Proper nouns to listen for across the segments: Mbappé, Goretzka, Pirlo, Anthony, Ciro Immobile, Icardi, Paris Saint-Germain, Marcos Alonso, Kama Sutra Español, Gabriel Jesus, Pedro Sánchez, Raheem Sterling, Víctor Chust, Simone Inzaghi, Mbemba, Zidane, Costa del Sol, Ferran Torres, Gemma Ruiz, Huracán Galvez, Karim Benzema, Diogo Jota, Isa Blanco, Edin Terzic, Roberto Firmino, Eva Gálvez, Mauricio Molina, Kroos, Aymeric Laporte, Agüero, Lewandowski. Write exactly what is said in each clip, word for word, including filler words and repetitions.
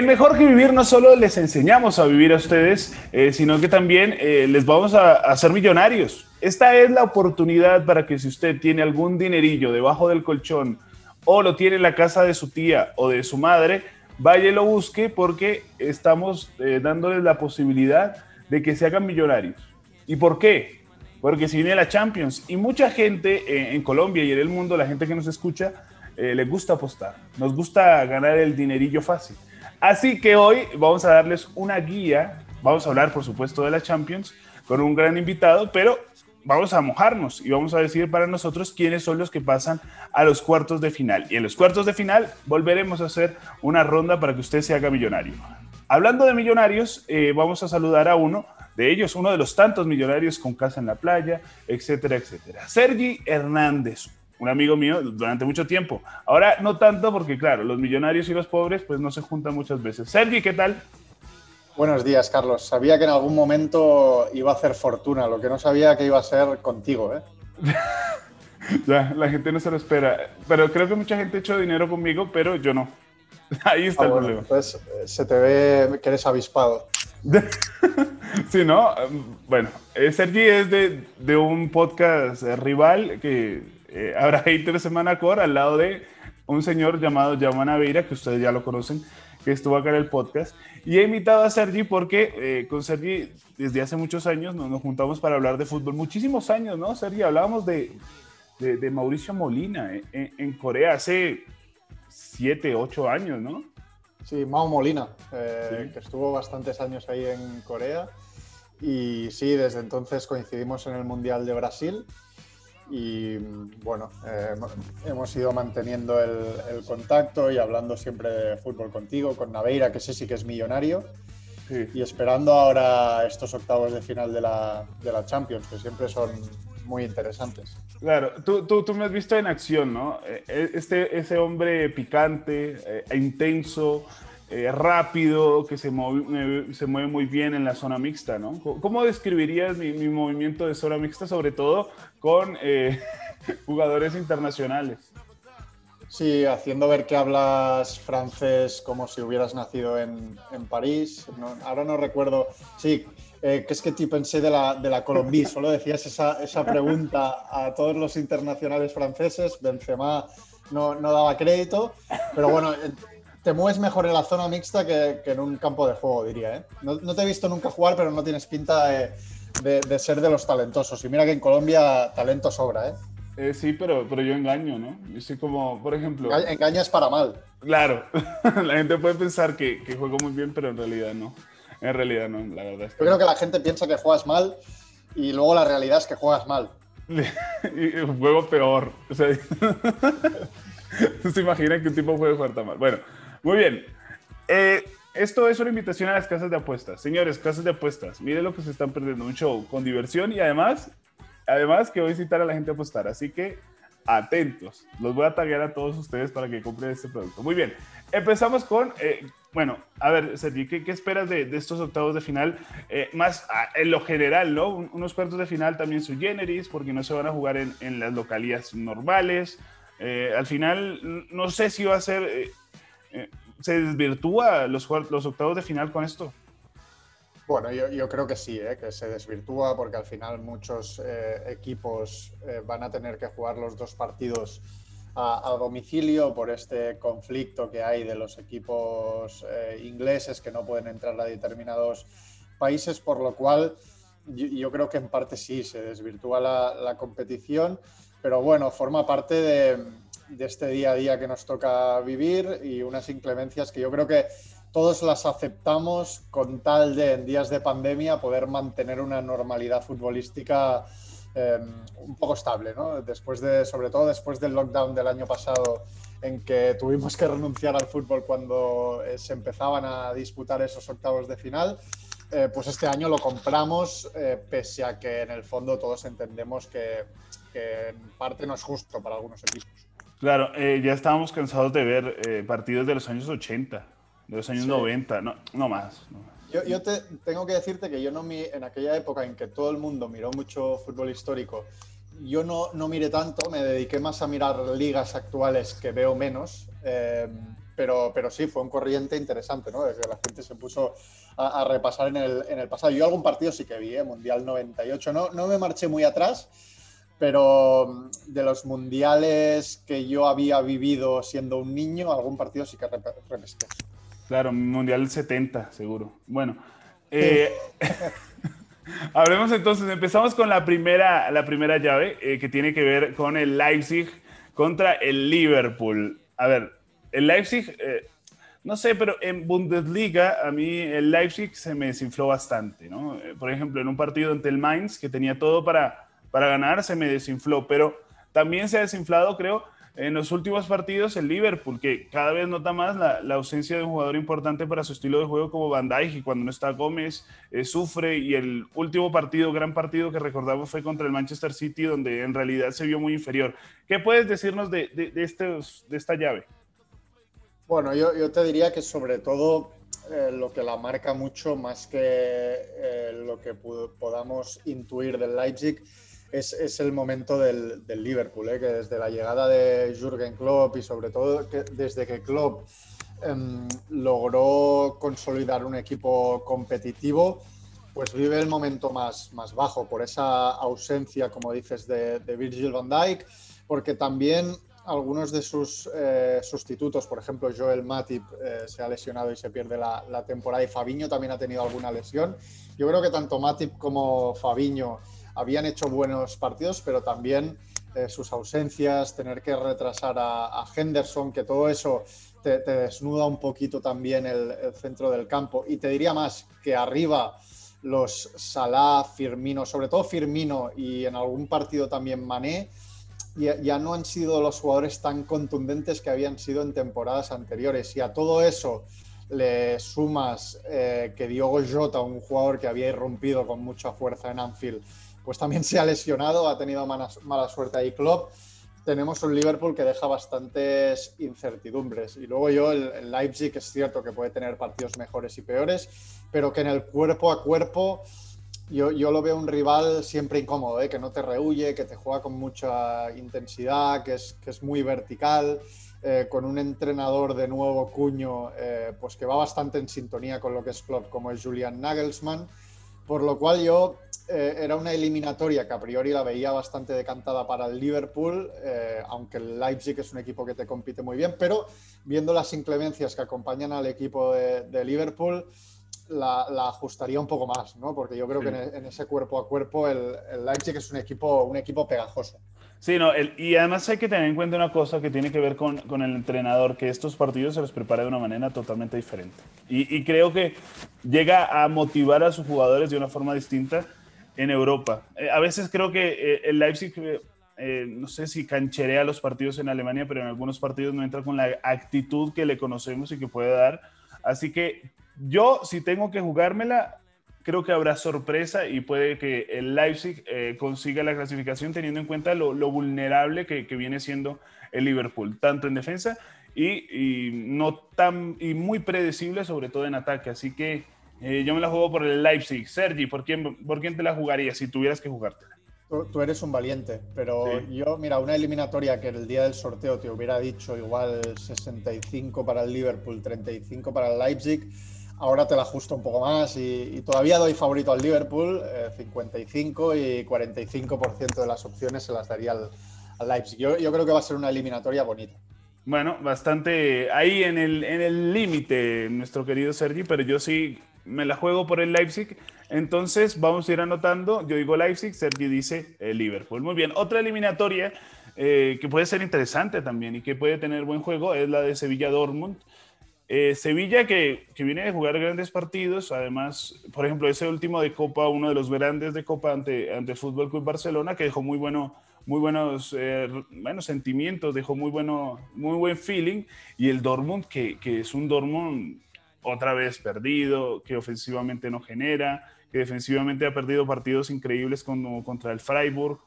En Mejor que Vivir no solo les enseñamos a vivir a ustedes, eh, sino que también eh, les vamos a, a hacer millonarios. Esta es la oportunidad para que si usted tiene algún dinerillo debajo del colchón o lo tiene en la casa de su tía o de su madre, vaya y lo busque, porque estamos eh, dándoles la posibilidad de que se hagan millonarios. ¿Y por qué? Porque si viene la Champions y mucha gente eh, en Colombia y en el mundo, la gente que nos escucha, eh, les gusta apostar, nos gusta ganar el dinerillo fácil. Así que hoy vamos a darles una guía, vamos a hablar por supuesto de la Champions con un gran invitado, pero vamos a mojarnos y vamos a decir para nosotros quiénes son los que pasan a los cuartos de final. Y en los cuartos de final volveremos a hacer una ronda para que usted se haga millonario. Hablando de millonarios, eh, vamos a saludar a uno de ellos, uno de los tantos millonarios con casa en la playa, etcétera, etcétera. Sergi Hernández, un amigo mío durante mucho tiempo. Ahora no tanto porque, claro, los millonarios y los pobres pues no se juntan muchas veces. Sergi, ¿qué tal? Buenos días, Carlos. Sabía que en algún momento iba a hacer fortuna, lo que no sabía que iba a ser contigo, ¿eh? Ya, la gente no se lo espera. Pero creo que mucha gente ha hecho dinero conmigo, pero yo no. Ahí está ah, el bueno, problema. Entonces se te ve que eres avispado. Sí, ¿no? Bueno, eh, Sergi es de, de un podcast rival que eh, habrá hater semanacore al lado de un señor llamado Jaume Naveira, que ustedes ya lo conocen, que estuvo acá en el podcast, y he invitado a Sergi porque eh, con Sergi desde hace muchos años nos, nos juntamos para hablar de fútbol, muchísimos años, ¿no, Sergi? Hablábamos de, de, de Mauricio Molina eh, en, en Corea hace siete, ocho años, ¿no? Sí, Mao Molina, eh, sí. que estuvo bastantes años ahí en Corea, y sí, desde entonces coincidimos en el Mundial de Brasil, y bueno, eh, hemos ido manteniendo el, el contacto y hablando siempre de fútbol contigo, con Naveira, que sé sí que es millonario, sí. y esperando ahora estos octavos de final de la, de la Champions, que siempre son muy interesantes. Claro, tú, tú, tú me has visto en acción, ¿no? Este, ese hombre picante, eh, intenso, eh, rápido, que se mueve, se mueve muy bien en la zona mixta, ¿no? ¿Cómo describirías mi, mi movimiento de zona mixta, sobre todo con eh, jugadores internacionales? Sí, haciendo ver que hablas francés como si hubieras nacido en, en París. No, ahora no recuerdo. Sí, eh, ¿qué es que te pensé de la, de la Colombia? Solo decías esa, esa pregunta a todos los internacionales franceses. Benzema no, no daba crédito. Pero bueno, te mueves mejor en la zona mixta que, que en un campo de juego, diría, ¿eh? No, no te he visto nunca jugar, pero no tienes pinta de, de, de ser de los talentosos. Y mira que en Colombia talento sobra, ¿eh? Eh, sí, pero, pero yo engaño, ¿no? Yo soy como, por ejemplo... Engañas para mal. Claro. La gente puede pensar que, que juego muy bien, pero en realidad no. En realidad no, la verdad. Es que yo creo que la gente piensa que juegas mal y luego la realidad es que juegas mal. Y juego peor. O sea, se imaginan que un tipo puede jugar tan mal. Bueno, muy bien. Eh, esto es una invitación a las casas de apuestas. Señores, casas de apuestas. Miren lo que se están perdiendo. Un show con diversión y además... Además, que voy a incitar a la gente a apostar, así que atentos. Los voy a taguear a todos ustedes para que compren este producto. Muy bien, empezamos con... Eh, bueno, a ver, Sergi, ¿qué, qué esperas de, de estos octavos de final? Eh, más a, en lo general, ¿no? Un, unos cuartos de final también sui generis, porque no se van a jugar en, en las localías normales. Eh, al final, no sé si va a ser... Eh, eh, ¿se desvirtúa los, los octavos de final con esto? Bueno, yo, yo creo que sí, ¿eh? Que se desvirtúa porque al final muchos eh, equipos eh, van a tener que jugar los dos partidos a, a domicilio por este conflicto que hay de los equipos eh, ingleses que no pueden entrar a determinados países, por lo cual yo, yo creo que en parte sí se desvirtúa la, la competición, pero bueno, forma parte de, de este día a día que nos toca vivir y unas inclemencias que yo creo que todos las aceptamos con tal de, en días de pandemia, poder mantener una normalidad futbolística eh, un poco estable, ¿no? Después de, sobre todo después del lockdown del año pasado, en que tuvimos que renunciar al fútbol cuando eh, se empezaban a disputar esos octavos de final, eh, pues este año lo compramos, eh, pese a que en el fondo todos entendemos que, que en parte no es justo para algunos equipos. Claro, eh, ya estábamos cansados de ver eh, partidos de los años ochenta. De los años sí. noventa, no, no más. No más. Yo, yo te, tengo que decirte que yo no mi, en aquella época en que todo el mundo miró mucho fútbol histórico, yo no, no miré tanto, me dediqué más a mirar ligas actuales que veo menos, eh, pero, pero sí, fue un corriente interesante, ¿no? Desde que la gente se puso a, a repasar en el, en el pasado. Yo algún partido sí que vi, ¿eh? Mundial noventa y ocho, no, no me marché muy atrás, pero de los mundiales que yo había vivido siendo un niño, algún partido sí que repesqué. Claro, Mundial setenta, seguro. Bueno, eh, hablemos entonces, empezamos con la primera, la primera llave eh, que tiene que ver con el Leipzig contra el Liverpool. A ver, el Leipzig, eh, no sé, pero en Bundesliga a mí el Leipzig se me desinfló bastante, ¿no? Por ejemplo, en un partido ante el Mainz, que tenía todo para, para ganar, se me desinfló, pero también se ha desinflado, creo, en los últimos partidos el Liverpool, que cada vez nota más la, la ausencia de un jugador importante para su estilo de juego como Van Dijk, y cuando no está Gómez eh, sufre, y el último partido, gran partido que recordamos fue contra el Manchester City, donde en realidad se vio muy inferior. ¿Qué puedes decirnos de, de, de, estos, de esta llave? Bueno, yo, yo te diría que sobre todo eh, lo que la marca mucho, más que eh, lo que pod- podamos intuir del Leipzig, Es, es el momento del, del Liverpool, ¿eh? Que desde la llegada de Jürgen Klopp y sobre todo que desde que Klopp eh, logró consolidar un equipo competitivo, pues vive el momento más, más bajo por esa ausencia, como dices, de, de Virgil van Dijk, porque también algunos de sus eh, sustitutos, por ejemplo Joel Matip, eh, se ha lesionado y se pierde la, la temporada, y Fabinho también ha tenido alguna lesión. Yo creo que tanto Matip como Fabinho habían hecho buenos partidos, pero también eh, sus ausencias, tener que retrasar a, a Henderson, que todo eso te, te desnuda un poquito también el, el centro del campo. Y te diría más que arriba los Salah, Firmino, sobre todo Firmino, y en algún partido también Mané, ya, ya no han sido los jugadores tan contundentes que habían sido en temporadas anteriores. Y a todo eso le sumas eh, que Diogo Jota, un jugador que había irrumpido con mucha fuerza en Anfield, pues también se ha lesionado, ha tenido mala, mala suerte ahí Klopp. Tenemos un Liverpool que deja bastantes incertidumbres. Y luego yo, el, el Leipzig es cierto que puede tener partidos mejores y peores, pero que en el cuerpo a cuerpo yo, yo lo veo un rival siempre incómodo, ¿eh? Que no te rehuye, que te juega con mucha intensidad, que es, que es muy vertical, eh, con un entrenador de nuevo cuño eh, pues que va bastante en sintonía con lo que es Klopp, como es Julian Nagelsmann. Por lo cual yo eh, era una eliminatoria que a priori la veía bastante decantada para el Liverpool, eh, aunque el Leipzig es un equipo que te compite muy bien, pero viendo las inclemencias que acompañan al equipo de, de Liverpool, la, la ajustaría un poco más, ¿no? Porque yo creo sí. que en, en ese cuerpo a cuerpo el, el Leipzig es un equipo, un equipo pegajoso. Sí, no, el, y además hay que tener en cuenta una cosa que tiene que ver con, con el entrenador, que estos partidos se los prepara de una manera totalmente diferente. Y, y creo que llega a motivar a sus jugadores de una forma distinta en Europa. Eh, a veces creo que eh, el Leipzig, eh, eh, no sé si cancherea los partidos en Alemania, pero en algunos partidos no entra con la actitud que le conocemos y que puede dar. Así que yo, si tengo que jugármela, creo que habrá sorpresa y puede que el Leipzig eh, consiga la clasificación, teniendo en cuenta lo, lo vulnerable que, que viene siendo el Liverpool, tanto en defensa y, y, no tan, y muy predecible, sobre todo en ataque. Así que eh, yo me la juego por el Leipzig. Sergi, ¿por quién, por quién te la jugarías si tuvieras que jugártela? Tú, tú eres un valiente, pero sí. Yo, mira, una eliminatoria que el día del sorteo te hubiera dicho igual sesenta y cinco para el Liverpool, treinta y cinco para el Leipzig, ahora te la ajusto un poco más y, y todavía doy favorito al Liverpool, eh, cincuenta y cinco y cuarenta y cinco por ciento de las opciones se las daría al, al Leipzig. Yo, yo creo que va a ser una eliminatoria bonita. Bueno, bastante ahí en el en el límite, nuestro querido Sergi, pero yo sí me la juego por el Leipzig. Entonces vamos a ir anotando, yo digo Leipzig, Sergi dice eh, Liverpool. Muy bien, otra eliminatoria eh, que puede ser interesante también y que puede tener buen juego es la de Sevilla-Dortmund. Eh, Sevilla que, que viene de jugar grandes partidos, además, por ejemplo, ese último de Copa, uno de los grandes de Copa ante, ante el Fútbol Club Barcelona, que dejó muy, bueno, muy buenos, eh, buenos sentimientos, dejó muy, bueno, muy buen feeling, y el Dortmund, que, que es un Dortmund otra vez perdido, que ofensivamente no genera, que defensivamente ha perdido partidos increíbles con, contra el Freiburg,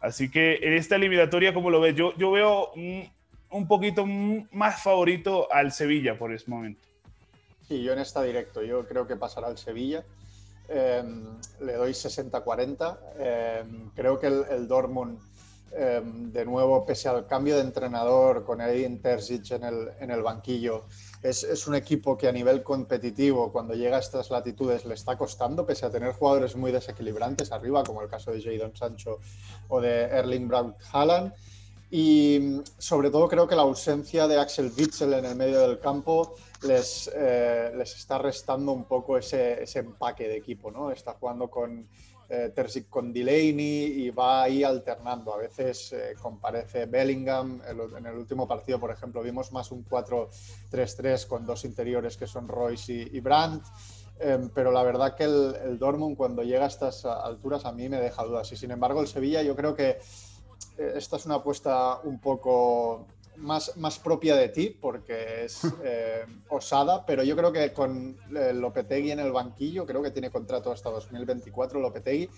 así que en esta eliminatoria, ¿cómo lo ves? Yo, yo veo Mmm, un poquito más favorito al Sevilla por este momento. Sí, yo en esta directo, yo creo que pasará al Sevilla. Eh, le doy sesenta cuarenta. Eh, creo que el, el Dortmund eh, de nuevo, pese al cambio de entrenador con Edin Terzic en el, en el banquillo, es, es un equipo que a nivel competitivo, cuando llega a estas latitudes, le está costando, pese a tener jugadores muy desequilibrantes arriba, como el caso de Jadon Sancho o de Erling Braut Haaland. Y sobre todo creo que la ausencia de Axel Witzel en el medio del campo les, eh, les está restando un poco ese, ese empaque de equipo, ¿no? Está jugando con eh, Terzic con Delaney y va ahí alternando. A veces eh, comparece Bellingham. En el último partido, por ejemplo, vimos más un cuatro tres tres con dos interiores que son Royce y, y Brandt. Eh, pero la verdad que el, el Dortmund, cuando llega a estas alturas, a mí me deja dudas. Y sin embargo el Sevilla, yo creo que esta es una apuesta un poco más, más propia de ti, porque es eh, osada, pero yo creo que con eh, Lopetegui en el banquillo, creo que tiene contrato hasta dos mil veinticuatro Lopetegui,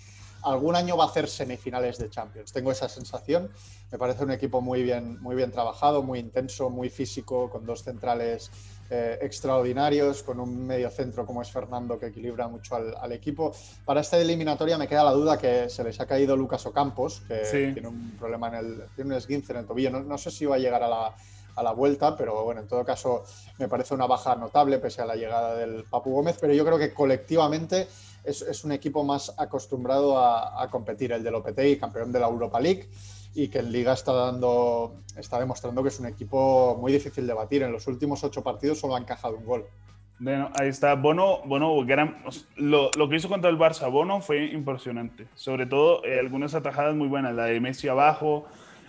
algún año va a hacer semifinales de Champions. Tengo esa sensación. Me parece un equipo muy bien, muy bien trabajado, muy intenso, muy físico, con dos centrales eh, extraordinarios, con un mediocentro como es Fernando, que equilibra mucho al, al equipo. Para esta eliminatoria me queda la duda que se les ha caído Lucas Ocampos, que sí. tiene un problema en el, tiene un esguince en el tobillo. No, no sé si va a llegar a la, a la vuelta, pero bueno, en todo caso me parece una baja notable pese a la llegada del Papu Gómez, pero yo creo que colectivamente Es, es un equipo más acostumbrado a, a competir, el de Lopetegui, campeón de la Europa League, y que en Liga está, dando, está demostrando que es un equipo muy difícil de batir. En los últimos ocho partidos solo ha encajado un gol. Bueno, ahí está. Bono, Bono gran, lo, lo que hizo contra el Barça Bono fue impresionante. Sobre todo, eh, algunas atajadas muy buenas, la de Messi abajo.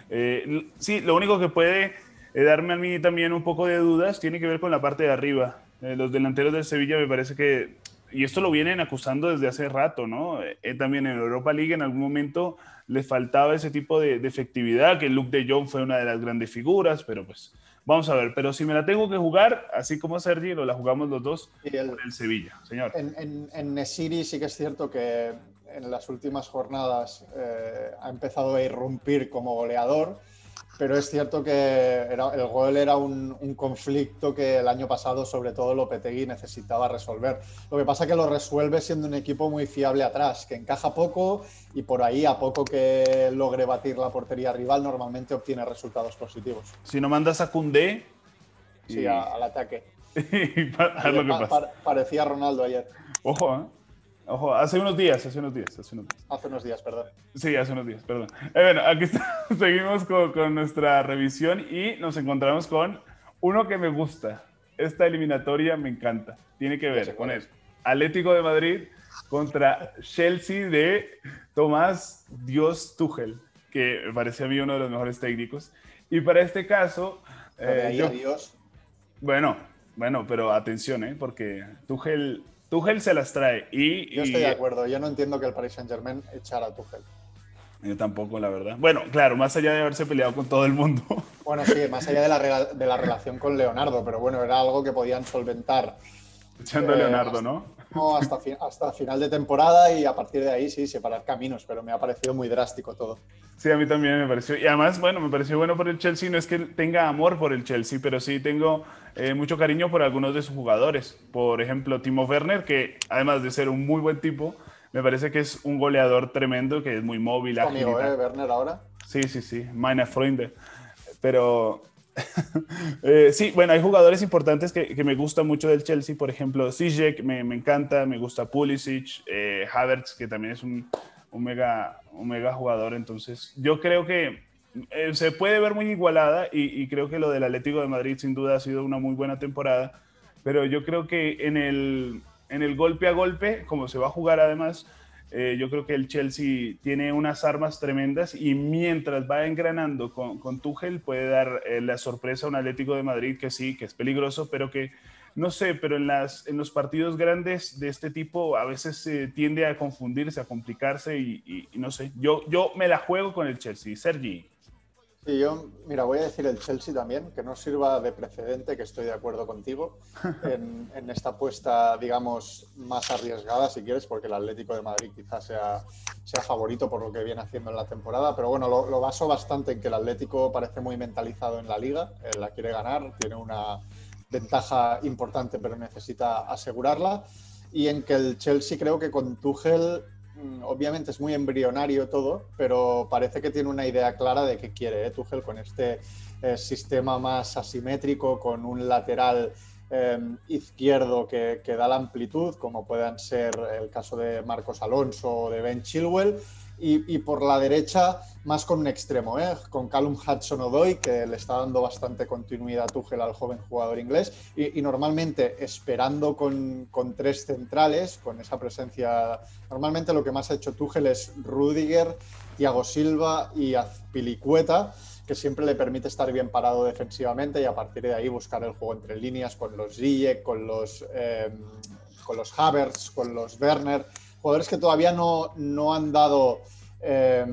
Eh, sí, lo único que puede eh, darme a mí también un poco de dudas tiene que ver con la parte de arriba. Eh, los delanteros del Sevilla me parece que... Y esto lo vienen acusando desde hace rato, ¿no? Eh, también en Europa League en algún momento les faltaba ese tipo de, de efectividad, que Luke de Jong fue una de las grandes figuras, pero pues vamos a ver. Pero si me la tengo que jugar, así como Sergi, lo la jugamos los dos por el, el Sevilla, señor. En, en, en Nesiri sí que es cierto que en las últimas jornadas eh, ha empezado a irrumpir como goleador, pero es cierto que era, el gol era un, un conflicto que el año pasado, sobre todo, Lopetegui necesitaba resolver. Lo que pasa es que lo resuelve siendo un equipo muy fiable atrás, que encaja poco y por ahí, a poco que logre batir la portería rival, normalmente obtiene resultados positivos. Si no mandas a Koundé... Sí, y... a, al ataque. pa lo que pa pasa. Parecía Ronaldo ayer. Ojo, ¿eh? Ojo, hace unos días, hace unos días, hace unos días. Hace unos días, perdón. Sí, hace unos días, perdón. Eh, bueno, aquí está, seguimos con, con nuestra revisión y nos encontramos con uno que me gusta. Esta eliminatoria me encanta. Tiene que ver con el Atlético de Madrid contra Chelsea de Thomas Dios Tuchel, que me parece a mí uno de los mejores técnicos. Y para este caso... Eh, de ahí yo, adiós. Bueno, bueno, pero atención, ¿eh? Porque Tuchel... Tuchel se las trae. Y, yo estoy y, de acuerdo. Yo no entiendo que el Paris Saint-Germain echara a Tuchel. Yo tampoco, la verdad. Bueno, claro, más allá de haberse peleado con todo el mundo. Bueno, sí, más allá de la, de la relación con Leonardo, pero bueno, era algo que podían solventar. Echando eh, a Leonardo, hasta, ¿no? No, hasta, fi hasta final de temporada y a partir de ahí sí, separar caminos, pero me ha parecido muy drástico todo. Sí, a mí también me pareció. Y además, bueno, me pareció bueno por el Chelsea. No es que tenga amor por el Chelsea, pero sí tengo eh, mucho cariño por algunos de sus jugadores. Por ejemplo, Timo Werner, que además de ser un muy buen tipo, me parece que es un goleador tremendo, que es muy móvil. ¿Es amigo, eh, Werner ahora? Sí, sí, sí. Meine Freunde. Pero... eh, sí, bueno, hay jugadores importantes que, que me gustan mucho del Chelsea, por ejemplo Ziyech, me, me encanta, me gusta Pulisic, eh, Havertz, que también es un, un, mega, un mega jugador. Entonces yo creo que eh, se puede ver muy igualada y, y creo que lo del Atlético de Madrid sin duda ha sido una muy buena temporada, pero yo creo que en el, en el golpe a golpe, como se va a jugar además, eh, yo creo que el Chelsea tiene unas armas tremendas y mientras va engranando con, con Tuchel puede dar eh, la sorpresa a un Atlético de Madrid que sí, que es peligroso, pero que, no sé, pero en, las, en los partidos grandes de este tipo a veces eh, tiende a confundirse, a complicarse y, y, y no sé, yo, yo me la juego con el Chelsea. Sergi. Sí, yo, mira, voy a decir el Chelsea también, que no sirva de precedente, que estoy de acuerdo contigo en, en esta apuesta, digamos, más arriesgada, si quieres, porque el Atlético de Madrid quizás sea, sea favorito por lo que viene haciendo en la temporada, pero bueno, lo, lo baso bastante en que el Atlético parece muy mentalizado en la Liga, eh, la quiere ganar, tiene una ventaja importante, pero necesita asegurarla, y en que el Chelsea creo que con Tuchel obviamente es muy embrionario todo, pero parece que tiene una idea clara de qué quiere, ¿eh, Tuchel, con este eh, sistema más asimétrico, con un lateral eh, izquierdo que, que da la amplitud, como puedan ser el caso de Marcos Alonso o de Ben Chilwell, y, y por la derecha más con un extremo, ¿eh? Con Callum Hudson-Odoi, que le está dando bastante continuidad a Tuchel al joven jugador inglés, y, y normalmente esperando con, con tres centrales, con esa presencia. Normalmente lo que más ha hecho Tuchel es Rüdiger, Thiago Silva y Azpilicueta, que siempre le permite estar bien parado defensivamente y a partir de ahí buscar el juego entre líneas con los Ziyech, con los, eh, con los Havertz, con los Werner, jugadores que todavía no, no han dado eh,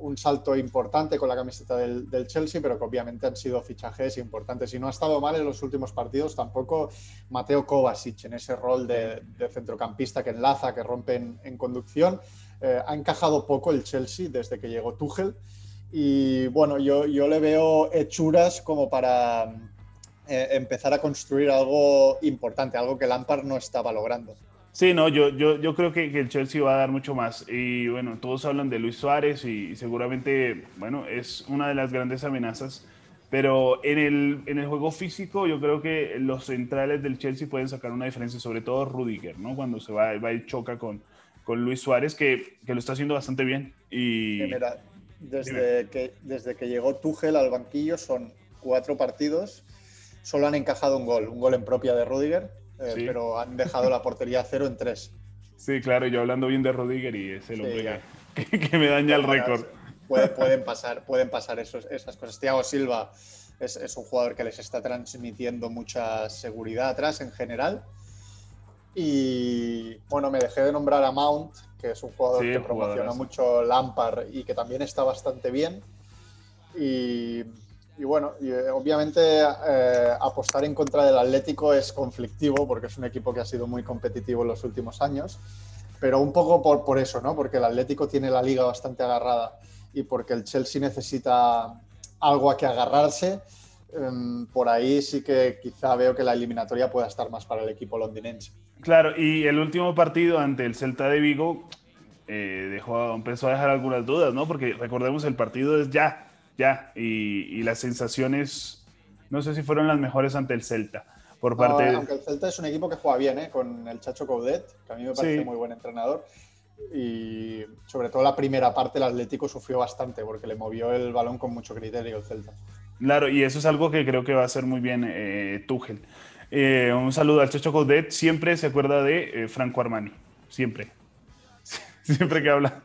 un salto importante con la camiseta del, del Chelsea, pero que obviamente han sido fichajes importantes. Y no ha estado mal en los últimos partidos tampoco Mateo Kovacic, en ese rol de, de centrocampista que enlaza, que rompe en, en conducción. Eh, ha encajado poco el Chelsea desde que llegó Tuchel. Y bueno, yo, yo le veo hechuras como para eh, empezar a construir algo importante, algo que Lampard no estaba logrando. Sí, no, yo, yo, yo creo que, que el Chelsea va a dar mucho más. Y bueno, todos hablan de Luis Suárez y, y seguramente, bueno, es una de las grandes amenazas. Pero en el, en el juego físico yo creo que los centrales del Chelsea pueden sacar una diferencia, sobre todo Rüdiger, ¿no? Cuando se va, va y choca con, con Luis Suárez, que, que lo está haciendo bastante bien. Y mira, desde que, desde que llegó Tuchel al banquillo son cuatro partidos, solo han encajado un gol, un gol en propia de Rüdiger. Eh, sí. Pero han dejado la portería a cero en tres. Sí, claro, yo hablando bien de Rüdiger y es el hombre sí, que, que me daña el récord. Puede, pueden pasar, pueden pasar esos, esas cosas. Thiago Silva es, es un jugador que les está transmitiendo mucha seguridad atrás en general. Y bueno, me dejé de nombrar a Mount, que es un jugador sí, que promociona mucho Lampard y que también está bastante bien. Y... Y bueno, y obviamente eh, apostar en contra del Atlético es conflictivo porque es un equipo que ha sido muy competitivo en los últimos años, pero un poco por, por eso, ¿no? Porque el Atlético tiene la liga bastante agarrada y porque el Chelsea necesita algo a que agarrarse, eh, por ahí sí que quizá veo que la eliminatoria pueda estar más para el equipo londinense. Claro, y el último partido ante el Celta de Vigo eh, dejó, empezó a dejar algunas dudas, ¿no? Porque recordemos, el partido es ya. Ya, y, y las sensaciones, no sé si fueron las mejores ante el Celta. Por parte no, aunque el Celta es un equipo que juega bien, ¿eh? Con el Chacho Coudet, que a mí me parece sí. muy buen entrenador. Y sobre todo la primera parte, el Atlético sufrió bastante porque le movió el balón con mucho criterio el Celta. Claro, y eso es algo que creo que va a hacer muy bien eh, Tuchel. Eh, un saludo al Chacho Coudet, siempre se acuerda de eh, Franco Armani, siempre. Siempre que habla.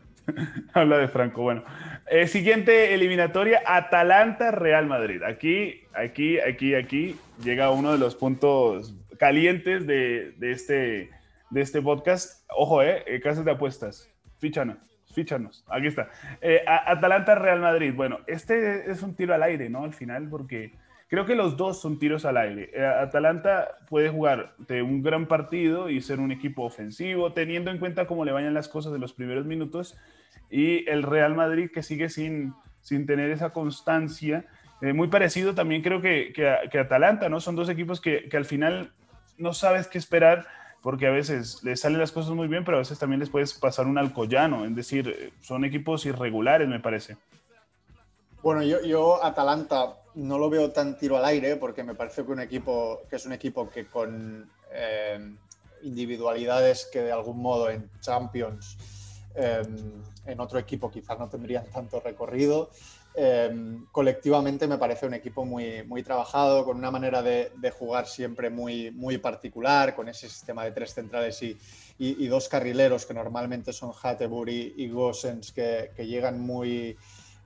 Habla de Franco. Bueno, eh, siguiente eliminatoria, Atalanta-Real Madrid. Aquí, aquí, aquí, aquí llega uno de los puntos calientes de, de, este, de este podcast. Ojo, eh, casas de apuestas, fíchanos, fíchanos. Aquí está. Eh, Atalanta-Real Madrid. Bueno, este es un tiro al aire, ¿no? Al final, porque creo que los dos son tiros al aire. Eh, Atalanta puede jugar de un gran partido y ser un equipo ofensivo, teniendo en cuenta cómo le vayan las cosas en los primeros minutos. Y el Real Madrid, que sigue sin, sin tener esa constancia. Eh, muy parecido también creo que, que, que Atalanta, ¿no? Son dos equipos que, que al final no sabes qué esperar, porque a veces les salen las cosas muy bien, pero a veces también les puedes pasar un alcoyano. Es decir, son equipos irregulares, me parece. Bueno, yo, yo Atalanta no lo veo tan tiro al aire, porque me parece que, un equipo, que es un equipo que con eh, individualidades que de algún modo en Champions... Eh, en otro equipo quizás no tendrían tanto recorrido. Eh, colectivamente me parece un equipo muy, muy trabajado, con una manera de, de jugar siempre muy, muy particular, con ese sistema de tres centrales y, y, y dos carrileros que normalmente son Hatebury y, y Gosens, que, que llegan muy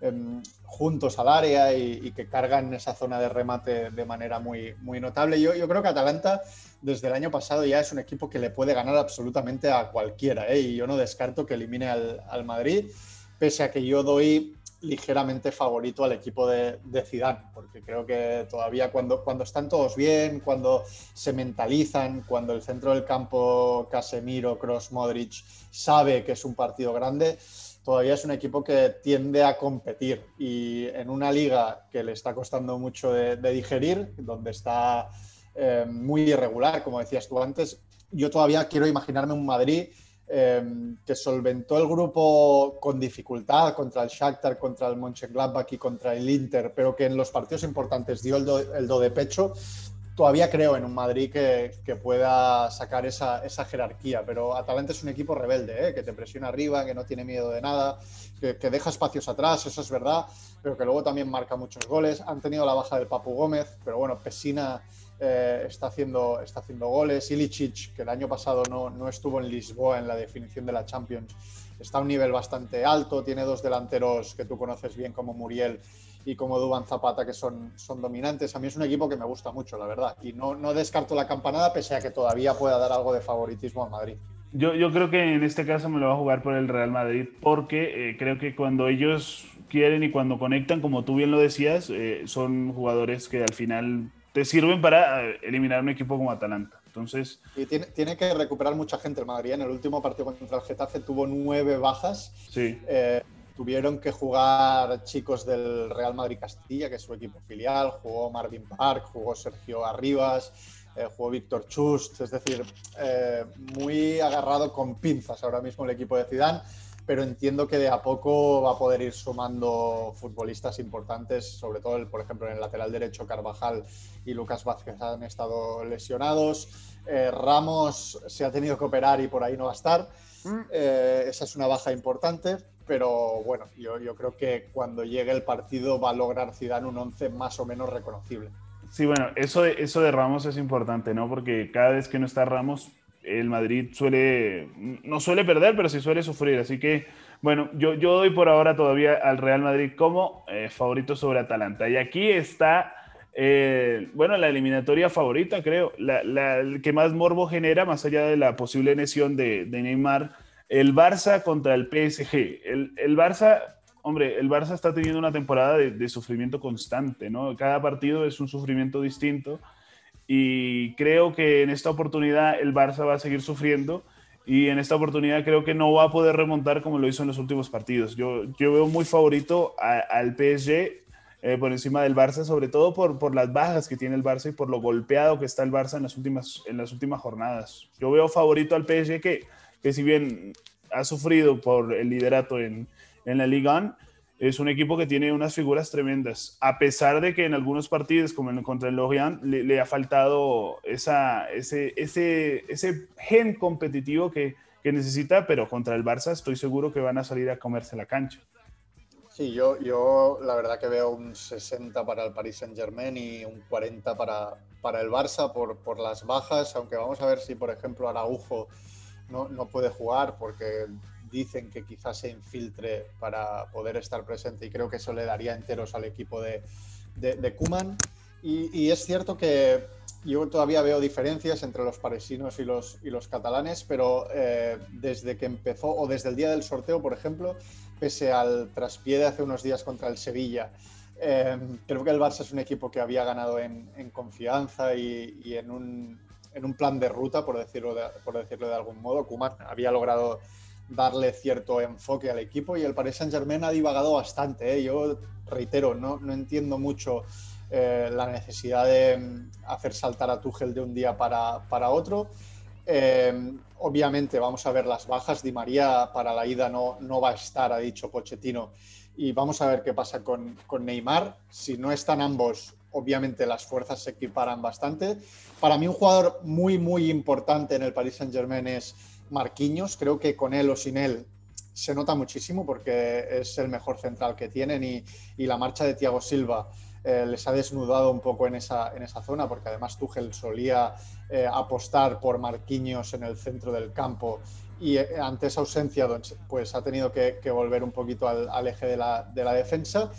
eh, juntos al área y, y que cargan esa zona de remate de manera muy, muy notable. Yo, yo creo que Atalanta desde el año pasado ya es un equipo que le puede ganar absolutamente a cualquiera, ¿eh? Y yo no descarto que elimine al, al Madrid, pese a que yo doy ligeramente favorito al equipo de, de Zidane, porque creo que todavía cuando, cuando están todos bien, cuando se mentalizan, cuando el centro del campo Casemiro, Kroos, Modric sabe que es un partido grande, todavía es un equipo que tiende a competir. Y en una liga que le está costando mucho de, de digerir, donde está... Eh, muy irregular, como decías tú antes, yo todavía quiero imaginarme un Madrid eh, que solventó el grupo con dificultad contra el Shakhtar, contra el Mönchengladbach y contra el Inter, pero que en los partidos importantes dio el do, el do de pecho. Todavía creo en un Madrid que, que pueda sacar esa, esa jerarquía, pero Atalanta es un equipo rebelde, ¿eh? Que te presiona arriba, que no tiene miedo de nada, que, que deja espacios atrás, eso es verdad, pero que luego también marca muchos goles. Han tenido la baja del Papu Gómez, pero bueno, Pessina eh, está, haciendo, está haciendo goles. Ilicic, que el año pasado no, no estuvo en Lisboa en la definición de la Champions, está a un nivel bastante alto, tiene dos delanteros que tú conoces bien como Muriel y como Duván Zapata, que son, son dominantes. A mí es un equipo que me gusta mucho, la verdad. Y no, no descarto la campanada, pese a que todavía pueda dar algo de favoritismo al Madrid. Yo, yo creo que en este caso me lo va a jugar por el Real Madrid, porque eh, creo que cuando ellos quieren y cuando conectan, como tú bien lo decías, eh, son jugadores que al final te sirven para eliminar un equipo como Atalanta. Entonces... Y tiene, tiene que recuperar mucha gente el Madrid. En el último partido contra el Getafe tuvo nueve bajas. Sí. Eh, Tuvieron que jugar chicos del Real Madrid Castilla, que es su equipo filial, jugó Marvin Park, jugó Sergio Arribas, eh, jugó Víctor Chust, es decir, eh, muy agarrado con pinzas ahora mismo el equipo de Zidane, pero entiendo que de a poco va a poder ir sumando futbolistas importantes, sobre todo, el, por ejemplo, en el lateral derecho Carvajal y Lucas Vázquez han estado lesionados, eh, Ramos se ha tenido que operar y por ahí no va a estar, eh, esa es una baja importante. Pero bueno, yo, yo creo que cuando llegue el partido va a lograr Zidane un once más o menos reconocible. Sí, bueno, eso de, eso de Ramos es importante, ¿no? Porque cada vez que no está Ramos, el Madrid suele, no suele perder, pero sí suele sufrir. Así que, bueno, yo, yo doy por ahora todavía al Real Madrid como eh, favorito sobre Atalanta. Y aquí está, eh, bueno, la eliminatoria favorita, creo. La, la el que más morbo genera, más allá de la posible lesión de, de Neymar, el Barça contra el P S G. El, el Barça, hombre, el Barça está teniendo una temporada de, de sufrimiento constante, ¿no? Cada partido es un sufrimiento distinto y creo que en esta oportunidad el Barça va a seguir sufriendo y en esta oportunidad creo que no va a poder remontar como lo hizo en los últimos partidos. Yo, yo veo muy favorito a, al P S G eh, por encima del Barça, sobre todo por, por las bajas que tiene el Barça y por lo golpeado que está el Barça en las últimas, en las últimas jornadas. Yo veo favorito al P S G que... que si bien ha sufrido por el liderato en, en la Ligue uno, es un equipo que tiene unas figuras tremendas, a pesar de que en algunos partidos, como en contra el Lorient, le, le ha faltado esa, ese, ese, ese gen competitivo que, que necesita, pero contra el Barça estoy seguro que van a salir a comerse la cancha. Sí, yo, yo la verdad que veo un sesenta para el Paris Saint-Germain y un cuarenta para, para el Barça por, por las bajas, aunque vamos a ver si, por ejemplo, Araujo No, no puede jugar porque dicen que quizás se infiltre para poder estar presente y creo que eso le daría enteros al equipo de, de, de Koeman. Y, y es cierto que yo todavía veo diferencias entre los parisinos y los, y los catalanes, pero eh, desde que empezó o desde el día del sorteo, por ejemplo, pese al traspié de hace unos días contra el Sevilla, eh, creo que el Barça es un equipo que había ganado en, en confianza y, y en un... en un plan de ruta, por decirlo de, por decirlo de algún modo. Koeman había logrado darle cierto enfoque al equipo y el Paris Saint-Germain ha divagado bastante, ¿eh? Yo reitero, no, no entiendo mucho eh, la necesidad de hacer saltar a Tuchel de un día para, para otro. Eh, obviamente vamos a ver las bajas. Di María para la ida no, no va a estar, ha dicho Pochettino, y vamos a ver qué pasa con, con Neymar. Si no están ambos, obviamente las fuerzas se equiparan bastante. Para mí un jugador muy, muy importante en el Paris Saint-Germain es Marquinhos. Creo que con él o sin él se nota muchísimo porque es el mejor central que tienen y, y la marcha de Thiago Silva eh, les ha desnudado un poco en esa, en esa zona, porque además Tuchel solía eh, apostar por Marquinhos en el centro del campo y eh, ante esa ausencia pues ha tenido que, que volver un poquito al, al eje de la, de la defensa.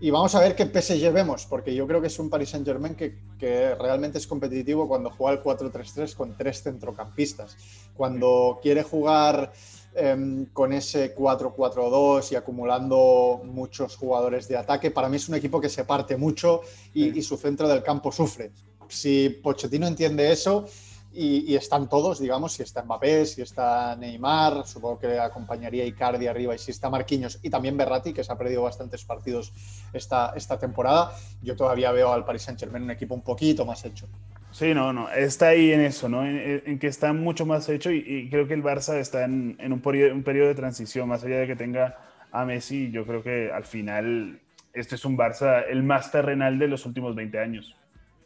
Y vamos a ver qué P S G vemos, porque yo creo que es un Paris Saint-Germain que, que realmente es competitivo cuando juega el cuatro tres tres con tres centrocampistas. Cuando quiere jugar eh, con ese cuatro cuatro dos y acumulando muchos jugadores de ataque, para mí es un equipo que se parte mucho y, sí. y su centro del campo sufre. Si Pochettino entiende eso y, y están todos, digamos, si está Mbappé, si está Neymar, supongo que acompañaría Icardi arriba, y si está Marquinhos y también Berratti, que se ha perdido bastantes partidos esta, esta temporada, yo todavía veo al Paris Saint-Germain un equipo un poquito más hecho. Sí, no, no, está ahí en eso, ¿no? En, en- en que está mucho más hecho y, y creo que el Barça está en, en un, periodo, un periodo de transición, más allá de que tenga a Messi, yo creo que al final este es un Barça el más terrenal de los últimos veinte años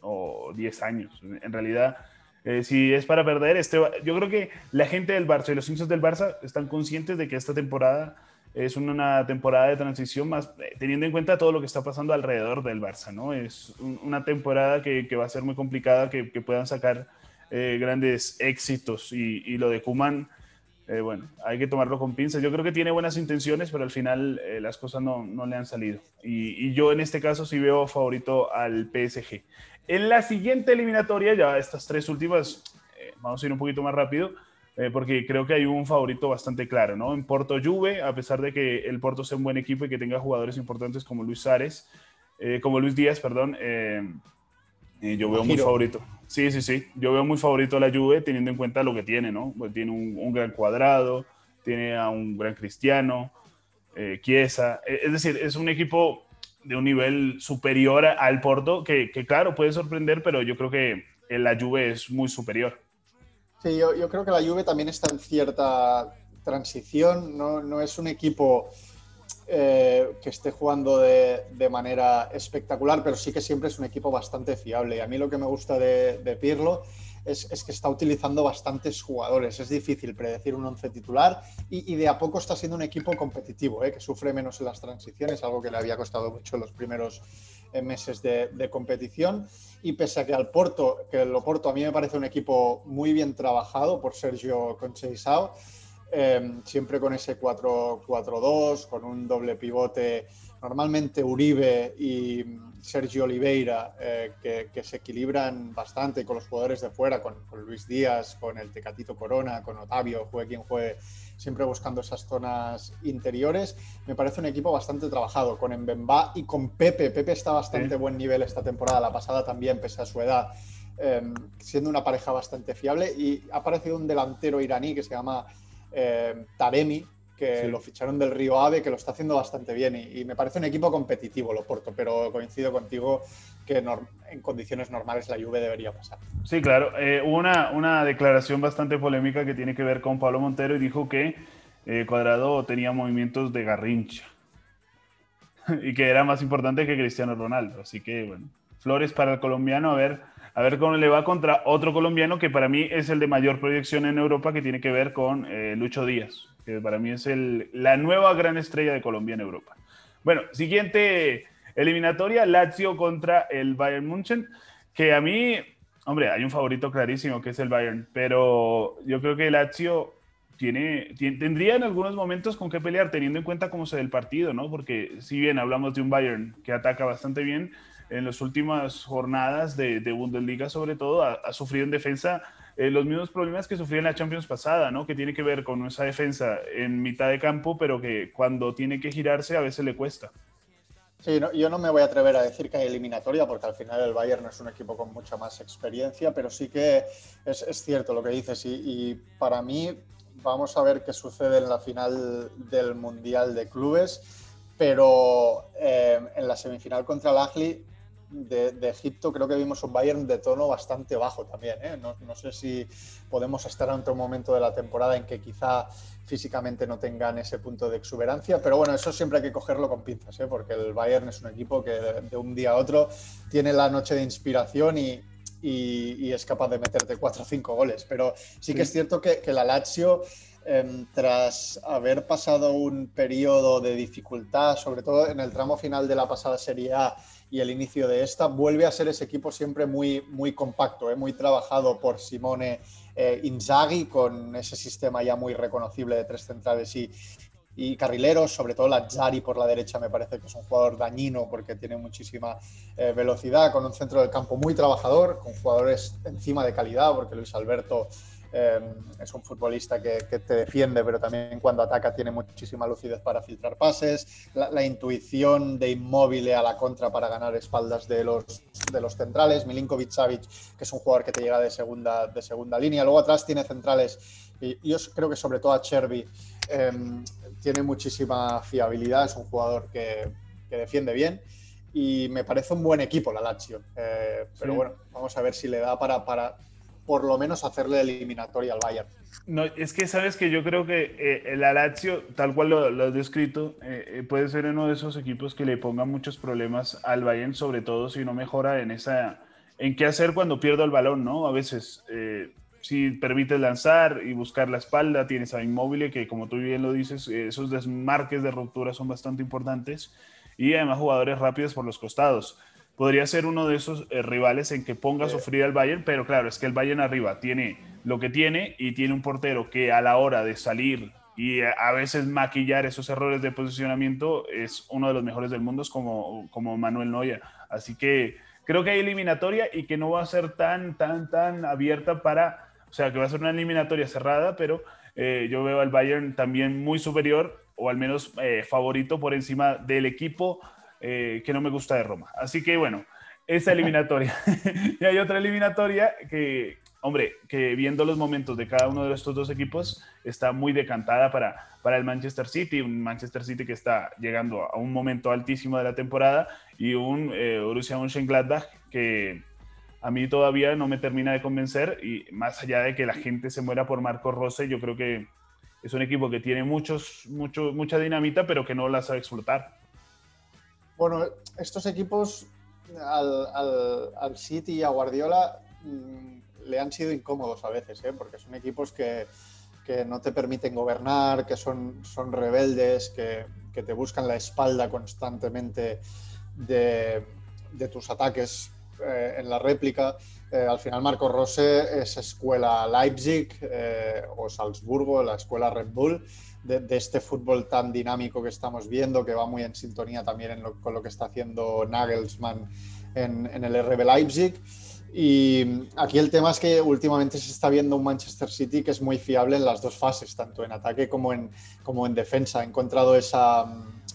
o diez años. En en realidad, eh, si es para perder, este, va- yo creo que la gente del Barça y los hinchas del Barça están conscientes de que esta temporada es una, una temporada de transición, más eh, teniendo en cuenta todo lo que está pasando alrededor del Barça, ¿no? Es un- una temporada que, que va a ser muy complicada, que, que puedan sacar eh, grandes éxitos y, y lo de Koeman, eh, bueno, hay que tomarlo con pinzas. Yo creo que tiene buenas intenciones, pero al final eh, las cosas no, no le han salido. Y, y yo en este caso sí veo favorito al P S G. En la siguiente eliminatoria, ya estas tres últimas, eh, vamos a ir un poquito más rápido, eh, porque creo que hay un favorito bastante claro, ¿no? En Porto Juve, a pesar de que el Porto sea un buen equipo y que tenga jugadores importantes como Luis Suárez, eh, como Luis Díaz, perdón, eh, eh, yo veo muy Giro. favorito. Sí, sí, sí. Yo veo muy favorito a la Juve teniendo en cuenta lo que tiene, ¿no? Pues tiene un, un gran Cuadrado, tiene a un gran Cristiano, eh, Chiesa. Eh, Es decir, es un equipo de un nivel superior a- al Porto que, que, claro, puede sorprender, pero yo creo que eh, la Juve es muy superior. Sí, yo, yo creo que la Juve también está en cierta transición, no, no es un equipo eh, que esté jugando de, de manera espectacular, pero sí que siempre es un equipo bastante fiable. Y a mí lo que me gusta de, de Pirlo es, es que está utilizando bastantes jugadores, es difícil predecir un once titular y, y de a poco está siendo un equipo competitivo, eh, que sufre menos en las transiciones, algo que le había costado mucho en los primeros eh, meses de, de competición. Y pese a que al Porto, que el Oporto a mí me parece un equipo muy bien trabajado por Sergio Conceição, eh, siempre con ese cuatro cuatro dos, con un doble pivote, normalmente Uribe y Sergio Oliveira, eh, que, que se equilibran bastante con los jugadores de fuera, con, con Luis Díaz, con el Tecatito Corona, con Otavio, juegue quien juegue, siempre buscando esas zonas interiores. Me parece un equipo bastante trabajado, con Mbemba y con Pepe. Pepe está a bastante Sí. buen nivel esta temporada, la pasada también, pese a su edad, eh, siendo una pareja bastante fiable. Y ha aparecido un delantero iraní que se llama eh, Taremi, que Sí. lo ficharon del Río Ave, que lo está haciendo bastante bien. Y, y me parece un equipo competitivo, lo Porto, pero coincido contigo que nor- en condiciones normales la Juve debería pasar. Sí, claro. Eh, hubo una, una declaración bastante polémica que tiene que ver con Pablo Montero y dijo que eh, Cuadrado tenía movimientos de garrincha y que era más importante que Cristiano Ronaldo. Así que, bueno, flores para el colombiano. A ver, a ver cómo le va contra otro colombiano que para mí es el de mayor proyección en Europa, que tiene que ver con eh, Lucho Díaz, que para mí es el, la nueva gran estrella de Colombia en Europa. Bueno, siguiente eliminatoria, Lazio contra el Bayern München, que a mí, hombre, hay un favorito clarísimo que es el Bayern, pero yo creo que Lazio tiene, tien- tendría en algunos momentos con qué pelear, teniendo en cuenta cómo se ve el partido, ¿no? Porque si bien hablamos de un Bayern que ataca bastante bien, en las últimas jornadas de, de Bundesliga, sobre todo, ha, ha sufrido en defensa eh, los mismos problemas que sufrió en la Champions pasada, ¿no? Que tiene que ver con esa defensa en mitad de campo, pero que cuando tiene que girarse a veces le cuesta. Sí, no- yo no me voy a atrever a decir que hay eliminatoria, porque al final el Bayern es un equipo con mucha más experiencia, pero sí que es, es cierto lo que dices. Y, y para mí, vamos a ver qué sucede en la final del Mundial de Clubes, pero eh, en la semifinal contra el Ahly de, de Egipto creo que vimos un Bayern de tono bastante bajo también, ¿eh? No, no sé si podemos estar ante un momento de la temporada en que quizá físicamente no tengan ese punto de exuberancia, pero bueno, eso siempre hay que cogerlo con pinzas, ¿eh? Porque el Bayern es un equipo que de, de un día a otro tiene la noche de inspiración y, y- y es capaz de meterte cuatro o cinco goles, pero sí que es Sí. cierto que, que la Lazio, em, tras haber pasado un periodo de dificultad, sobre todo en el tramo final de la pasada Serie A y el inicio de esta, vuelve a ser ese equipo siempre muy, muy compacto, ¿eh? Muy trabajado por Simone eh, Inzaghi, con ese sistema ya muy reconocible de tres centrales y, y carrileros, sobre todo Lazzari por la derecha me parece que es un jugador dañino porque tiene muchísima eh, velocidad, con un centro del campo muy trabajador, con jugadores encima de calidad, porque Luis Alberto eh, es un futbolista que, que te defiende, pero también cuando ataca tiene muchísima lucidez para filtrar pases, la, la intuición de Inmóvil a la contra para ganar espaldas de los, de los centrales, Milinkovic-Savic, que es un jugador que te llega de segunda, de segunda línea, luego atrás tiene centrales, y yo creo que sobre todo a Cherby eh, tiene muchísima fiabilidad, es un jugador que, que defiende bien y me parece un buen equipo la Lazio. Eh, sí. Pero bueno, vamos a ver si le da para, para por lo menos hacerle eliminatoria al Bayern. No, es que sabes que yo creo que eh, el Lazio, tal cual lo, lo has descrito, eh, puede ser uno de esos equipos que le ponga muchos problemas al Bayern, sobre todo si no mejora en esa, en qué hacer cuando pierdo el balón, ¿no? A veces, eh, si permites lanzar y buscar la espalda, tienes a Immobile, que como tú bien lo dices, eh, esos desmarques de ruptura son bastante importantes, y además jugadores rápidos por los costados. Podría ser uno de esos eh, rivales en que ponga a sufrir al Bayern, pero claro, es que el Bayern arriba tiene lo que tiene y tiene un portero que a la hora de salir y a veces maquillar esos errores de posicionamiento es uno de los mejores del mundo, como, como Manuel Neuer. Así que creo que hay eliminatoria y que no va a ser tan, tan, tan abierta para... O sea, que va a ser una eliminatoria cerrada, pero eh, yo veo al Bayern también muy superior o al menos eh, favorito por encima del equipo Eh, que no me gusta de Roma. Así que bueno, esa eliminatoria. Y hay otra eliminatoria que, hombre, que viendo los momentos de cada uno de estos dos equipos, está muy decantada para, para el Manchester City, un Manchester City que está llegando a un momento altísimo de la temporada, y un eh, Borussia Mönchengladbach que a mí todavía no me termina de convencer, y más allá de que la gente se muera por Marco Rose, yo creo que es un equipo que tiene muchos, mucho, mucha dinamita, pero que no la sabe explotar. Bueno, estos equipos al, al, al City y a Guardiola mmm, le han sido incómodos a veces, ¿eh? Porque son equipos que, que no te permiten gobernar, que son, son rebeldes, que, que te buscan la espalda constantemente de, de tus ataques eh, en la réplica. Eh, al final Marco Rose es escuela Leipzig eh, o Salzburgo, la escuela Red Bull, de, de este fútbol tan dinámico que estamos viendo, que va muy en sintonía también en lo, con lo que está haciendo Nagelsmann en, en el R B Leipzig. Y aquí el tema es que últimamente se está viendo un Manchester City que es muy fiable en las dos fases, tanto en ataque como en, como en defensa. Ha encontrado esa...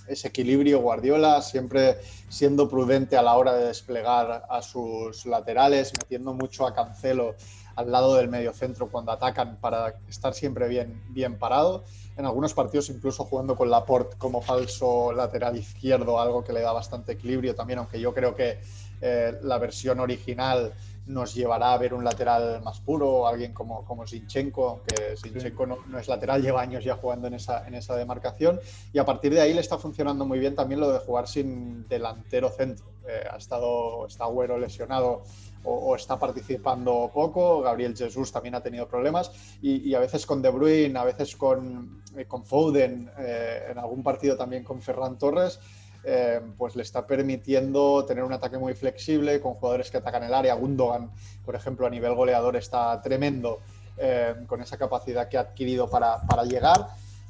ese equilibrio Guardiola, siempre siendo prudente a la hora de desplegar a sus laterales, metiendo mucho a Cancelo al lado del mediocentro cuando atacan para estar siempre bien, bien parado. En algunos partidos incluso jugando con Laporte como falso lateral izquierdo, algo que le da bastante equilibrio también, aunque yo creo que eh, la versión original nos llevará a ver un lateral más puro, alguien como, como Zinchenko, aunque Zinchenko no, no es lateral, lleva años ya jugando en esa, en esa demarcación, y a partir de ahí le está funcionando muy bien también lo de jugar sin delantero centro. Eh, ha estado, está Agüero lesionado o, o está participando poco, Gabriel Jesús también ha tenido problemas, y, y a veces con De Bruyne, a veces con, eh, con Foden, eh, en algún partido también con Ferran Torres, Eh, pues le está permitiendo tener un ataque muy flexible con jugadores que atacan el área. Gundogan, por ejemplo, a nivel goleador está tremendo eh, con esa capacidad que ha adquirido para, para llegar.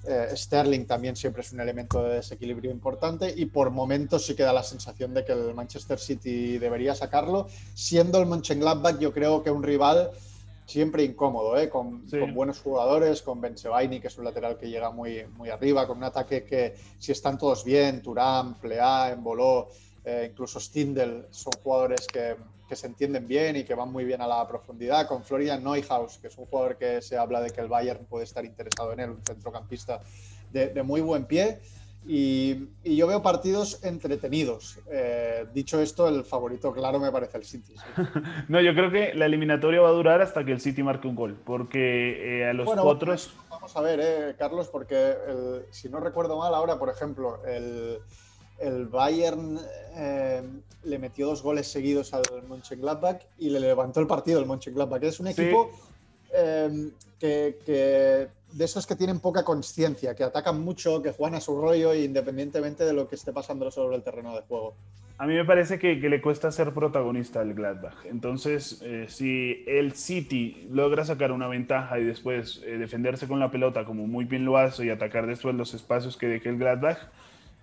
Eh, Sterling también siempre es un elemento de desequilibrio importante, y por momentos sí que da la sensación de que el Manchester City debería sacarlo, siendo el Mönchengladbach yo creo que un rival siempre incómodo, ¿eh? con, sí. con buenos jugadores, con Bensebaini, que es un lateral que llega muy, muy arriba, con un ataque que, si están todos bien, Thuram, Plea, Emboló, eh, incluso Stindl, son jugadores que, que se entienden bien y que van muy bien a la profundidad, con Florian Neuhaus, que es un jugador que se habla de que el Bayern puede estar interesado en él, un centrocampista de, de muy buen pie. Y, y yo veo partidos entretenidos. Eh, dicho esto, el favorito claro me parece el City. ¿Sí? No, yo creo que la eliminatoria va a durar hasta que el City marque un gol, porque eh, a los bueno, otros... Vamos a ver, eh, Carlos, porque el, si no recuerdo mal ahora, por ejemplo, el, el Bayern eh, le metió dos goles seguidos al Mönchengladbach y le levantó el partido el Mönchengladbach. Es un equipo sí. eh, que... que de esos que tienen poca consciencia, que atacan mucho, que juegan a su rollo independientemente de lo que esté pasando sobre el terreno de juego. A mí me parece que, que le cuesta ser protagonista al Gladbach. Entonces, eh, si el City logra sacar una ventaja y después eh, defenderse con la pelota como muy bien lo hace y atacar después los espacios que deje el Gladbach,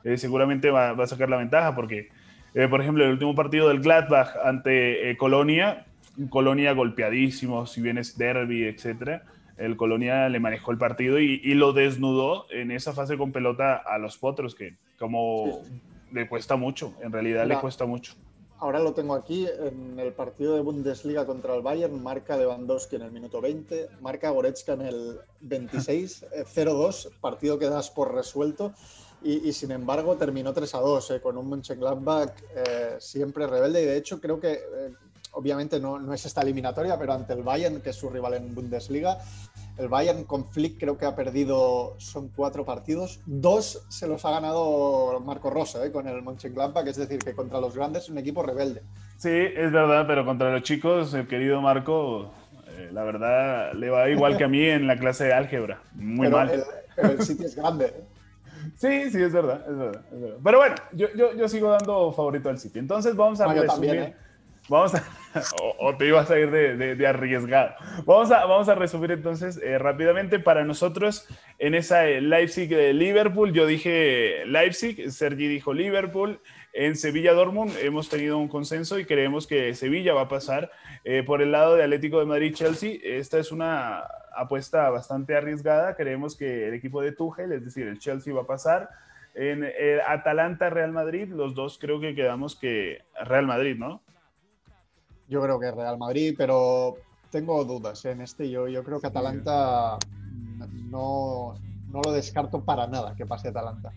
eh, seguramente va, va a sacar la ventaja porque, eh, por ejemplo, el último partido del Gladbach ante eh, Colonia, Colonia golpeadísimo, si bien es derbi, etcétera, el Colonia le manejó el partido y, y lo desnudó en esa fase con pelota a los potros, que como sí, sí. le cuesta mucho, en realidad la, le cuesta mucho. Ahora lo tengo aquí, en el partido de Bundesliga contra el Bayern, marca Lewandowski en el minuto veinte, marca Goretzka en el veintiséis, cero dos, partido que das por resuelto, y, y sin embargo terminó tres a dos, eh, con un Mönchengladbach eh, siempre rebelde, y de hecho creo que, eh, obviamente no, no es esta eliminatoria, pero ante el Bayern, que es su rival en Bundesliga, el Bayern con Flick creo que ha perdido, son cuatro partidos, dos se los ha ganado Marco Rose, ¿eh? Con el Mönchengladbach, es decir, que contra los grandes es un equipo rebelde. Sí, es verdad, pero contra los chicos, el querido Marco, eh, la verdad, le va igual que a mí en la clase de álgebra, muy pero mal. El, pero el City es grande. ¿Eh? Sí, sí, es verdad, es verdad, es verdad. Pero bueno, yo, yo, yo sigo dando favorito al City, entonces vamos a no, resumir... También, ¿eh? Vamos a, o, o te ibas a ir de, de, de arriesgado. Vamos a, vamos a resumir entonces eh, rápidamente. Para nosotros, en esa eh, Leipzig-Liverpool, yo dije Leipzig, Sergi dijo Liverpool. En Sevilla-Dortmund hemos tenido un consenso y creemos que Sevilla va a pasar. Eh, por el lado de Atlético de Madrid-Chelsea, esta es una apuesta bastante arriesgada. Creemos que el equipo de Tuchel, es decir, el Chelsea, va a pasar. En eh, Atalanta-Real Madrid, los dos creo que quedamos que Real Madrid, ¿no? Yo creo que Real Madrid, pero tengo dudas en este. Yo, yo creo que Atalanta no, no lo descarto para nada que pase Atalanta.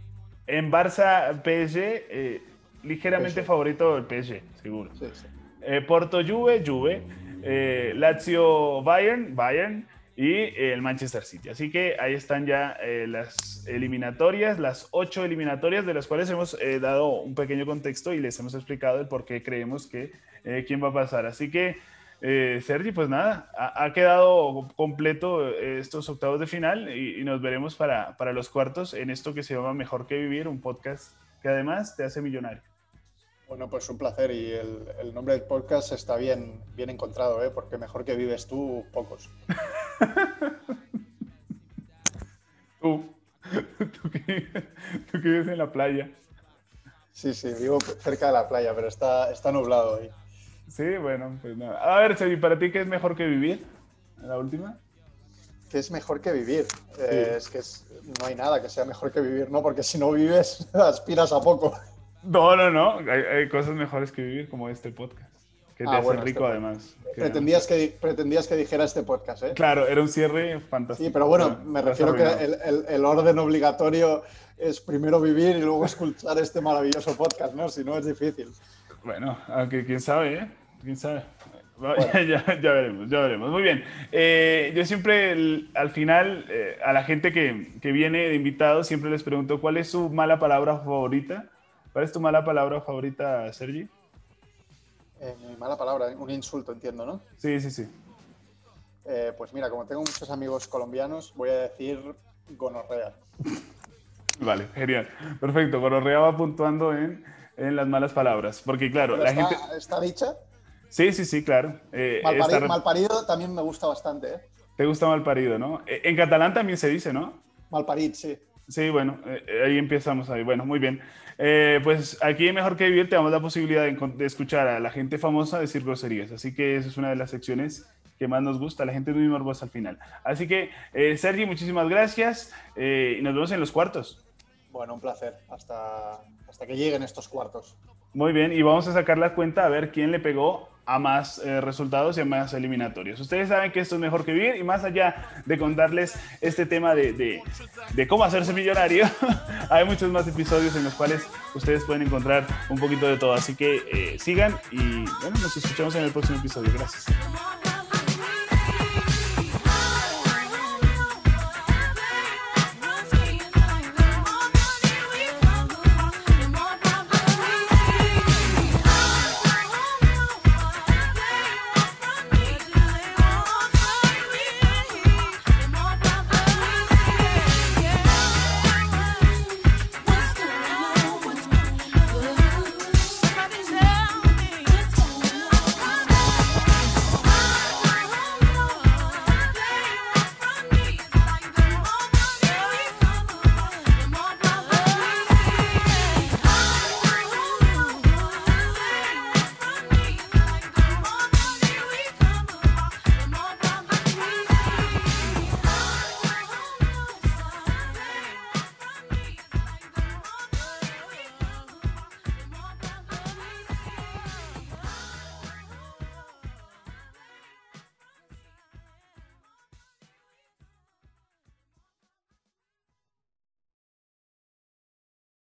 En Barça-P S G, eh, ligeramente P S G. Favorito el P S G, seguro. Sí, sí. Eh, Porto-Juve, Juve. Eh, Lazio-Bayern, Bayern. Y eh, el Manchester City. Así que ahí están ya eh, las eliminatorias, las ocho eliminatorias, de las cuales hemos eh, dado un pequeño contexto y les hemos explicado el por qué creemos que Eh, quién va a pasar. Así que, eh, Sergi, pues nada, ha, ha quedado completo estos octavos de final y, y nos veremos para, para los cuartos en esto que se llama Mejor que Vivir, un podcast que además te hace millonario. Bueno, pues un placer, y el, el nombre del podcast está bien, bien encontrado, ¿eh? Porque mejor que vives tú, pocos. tú, tú que, tú que vives en la playa. Sí, sí, vivo cerca de la playa, pero está, está nublado hoy. Sí, bueno, pues nada. A ver, Sergi, ¿para ti qué es mejor que vivir? La última. ¿Qué es mejor que vivir? Sí. Eh, es que es, no hay nada que sea mejor que vivir, ¿no? Porque si no vives, aspiras a poco. No, no, no. Hay, hay cosas mejores que vivir, como este podcast. Que te ah, hace bueno, rico, este además. Que pretendías, que, pretendías que dijera este podcast, ¿eh? Claro, era un cierre fantástico. Sí, pero bueno, bueno me refiero que el, el, el orden obligatorio es primero vivir y luego escuchar este maravilloso podcast, ¿no? Si no, es difícil. Bueno, aunque quién sabe, ¿eh? Quién sabe. Bueno, bueno. Ya, ya, ya veremos, ya veremos. Muy bien. Eh, yo siempre, el, al final, eh, a la gente que, que viene de invitado, siempre les pregunto, ¿cuál es su mala palabra favorita? ¿Cuál es tu mala palabra favorita, Sergi? Eh, mi mala palabra, un insulto, entiendo, ¿no? Sí, sí, sí. Eh, pues mira, como tengo muchos amigos colombianos, voy a decir gonorrea. Vale, genial. Perfecto, gonorrea va puntuando en, en las malas palabras, porque claro, pero la está, gente... ¿Está dicha? Sí, sí, sí, claro. Eh, malparido, está... malparido también me gusta bastante, ¿eh? Te gusta malparido, ¿no? En catalán también se dice, ¿no? Malparit, sí. Sí, bueno, eh, ahí empezamos ahí. Bueno, muy bien. Eh, pues aquí en Mejor que Vivir te damos la posibilidad de, de escuchar a la gente famosa decir groserías. Así que esa es una de las secciones que más nos gusta. La gente es muy morbosa al final. Así que, eh, Sergi, muchísimas gracias. Eh, y nos vemos en los cuartos. Bueno, un placer. Hasta, hasta que lleguen estos cuartos. Muy bien. Y vamos a sacar la cuenta a ver quién le pegó a más eh, resultados y a más eliminatorios. Ustedes saben que esto es Mejor que Vivir, y más allá de contarles este tema de, de, de cómo hacerse millonario, hay muchos más episodios en los cuales ustedes pueden encontrar un poquito de todo. Así que eh, sigan y bueno, nos escuchamos en el próximo episodio. Gracias.